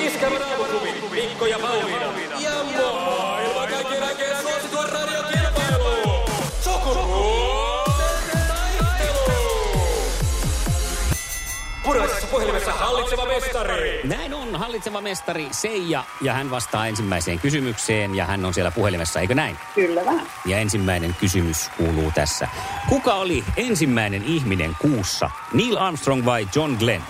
Iskävän aamuklubi, Mikko ja Pauliina. Ja maailman kaikkien aikeen suosituen radiokilpailuun. Sukupuolten taisteluun. Puraisessa puhelimessa hallitseva mestari. Näin on, hallitseva mestari Seija. Ja hän vastaa ensimmäiseen kysymykseen. Ja hän on siellä puhelimessa, eikö näin? Kyllä vaan. Ja ensimmäinen kysymys kuuluu tässä. Kuka oli ensimmäinen ihminen kuussa? Neil Armstrong vai John Glenn?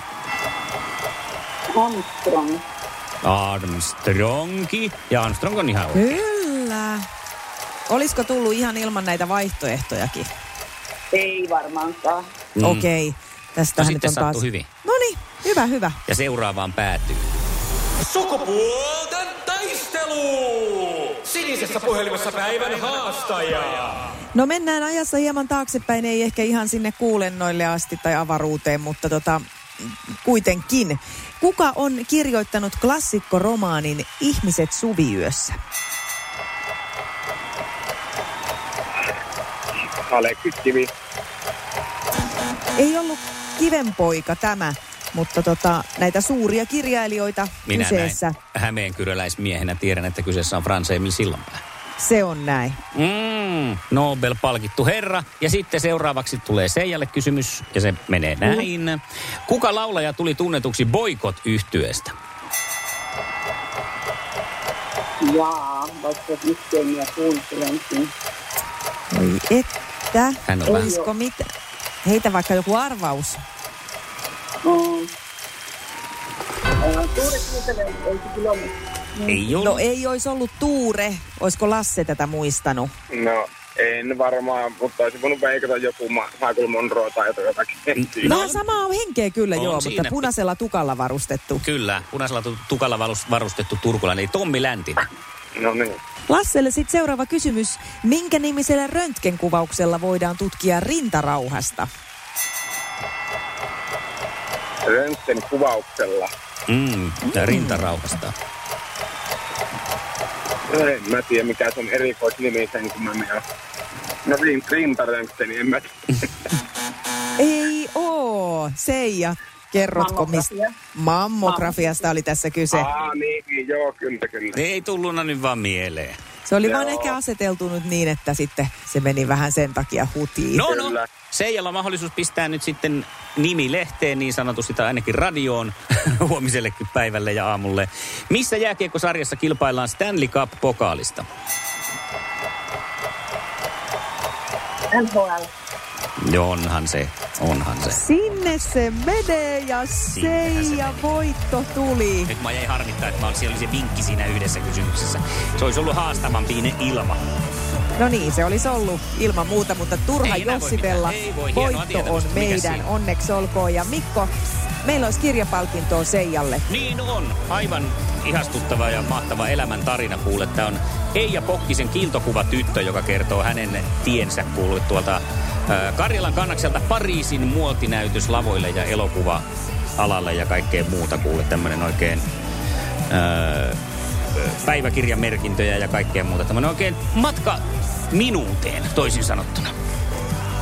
Armstrongi. Ja Armstrong on ihan oikein. Kyllä. Olisiko tullut ihan ilman näitä vaihtoehtojakin? Ei varmaankaan. Okei. Tästä nyt on taas... hyvin. Noniin, hyvä. Ja seuraavaan päätyy. Sukupuolten taistelu! Sinisessä puhelimessa päivän haastaja. No mennään ajassa hieman taaksepäin, ei ehkä ihan sinne kuulennoille asti tai avaruuteen, mutta kuitenkin. Kuka on kirjoittanut klassikkoromaanin Ihmiset suviyössä? Alekyttimi. Ei ollut Kivenpoika tämä, mutta näitä suuria kirjailijoita minä kyseessä. Minä näin hämeenkyräläismiehenä tiedän, että kyseessä on Frans Emil Sillanpää. Se on näin. Nobel-palkittu herra. Ja sitten seuraavaksi tulee Seijalle kysymys, ja se menee näin. Kuka laulaja tuli tunnetuksi Boykot-yhtyeestä? Jaa, Boykot-yhtyeen ja kuuntelenkin. Oi että, olisiko mitä? Heitä vaikka joku arvaus. Tuure kuuntelee, olisiko kilometri? Ei ollut. No ei olisi ollut Tuure. Olisiko Lasse tätä muistanut? No en varmaan, mutta olisin voinut veikata joku Michael Monroe tai jotakin. No samaa on henkeä kyllä on joo, siinä. Mutta punaisella tukalla varustettu. Kyllä, punaisella tukalla varustettu turkulainen, eli Tommi Länti. No niin. Lasselle sitten seuraava kysymys. Minkä nimisellä röntgenkuvauksella voidaan tutkia rintarauhasta? Röntgenkuvauksella? Rintarauhasta. En mä tiedä, mikä se on erikoisnimi sen, kun mä menen. No rintaröntgeni, en mä tiedä. Ei oo. Seija, kerrotko mistä? Mammografiasta oli tässä kyse. Niin, joo, kyllä. Ei tulluna nyt vaan mieleen. Se oli vaan ehkä aseteltunut niin, että sitten se meni vähän sen takia hutiin. No. Seijalla on mahdollisuus pistää nyt sitten nimi lehteen, niin sanotusti, tai ainakin radioon huomiselle päivälle ja aamulle. Missä jääkiekkosarjassa kilpaillaan Stanley Cup-pokaalista? LHL. Onhan se. Sinne se menee ja Seija voitto tuli. Nyt mä jäin harmittaa, että siellä oli se vinkki siinä yhdessä kysymyksessä. Se olisi ollut haastavampi ne ilma. No niin, se olisi ollut ilman muuta, mutta turha jossitella. Voitto on meidän, onneksi olkoon. Ja Mikko, meillä olisi kirjapalkintoa Seijalle. Niin on, aivan ihastuttava ja mahtava elämän tarina kuule. Tämä on Eija Pokkisen Kiiltokuva-tyttö, joka kertoo hänen tiensä kuului tuolta Karjalan kannakselta Pariisin muotinäytöslavoille ja elokuva-alalle ja kaikkea muuta kuule. Tämmöinen oikein... päiväkirjamerkintöjä ja kaikkea muuta. Tämmöinen oikein matka minuuteen, toisin sanottuna.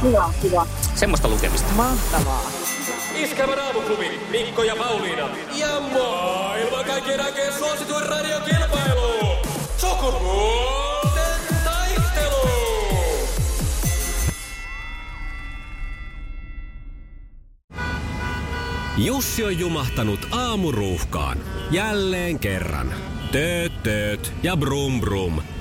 Hyvä. Semmoista lukemista. Mahtavaa. Iskävän aamuklubi, Mikko ja Pauliina. Ja maailman kaikkien aikeen suosituen radiokilpailuun. Sukupuolten taisteluun. Jussi on jumahtanut aamuruuhkaan. Jälleen kerran. Tööt, tööt ja brum brum.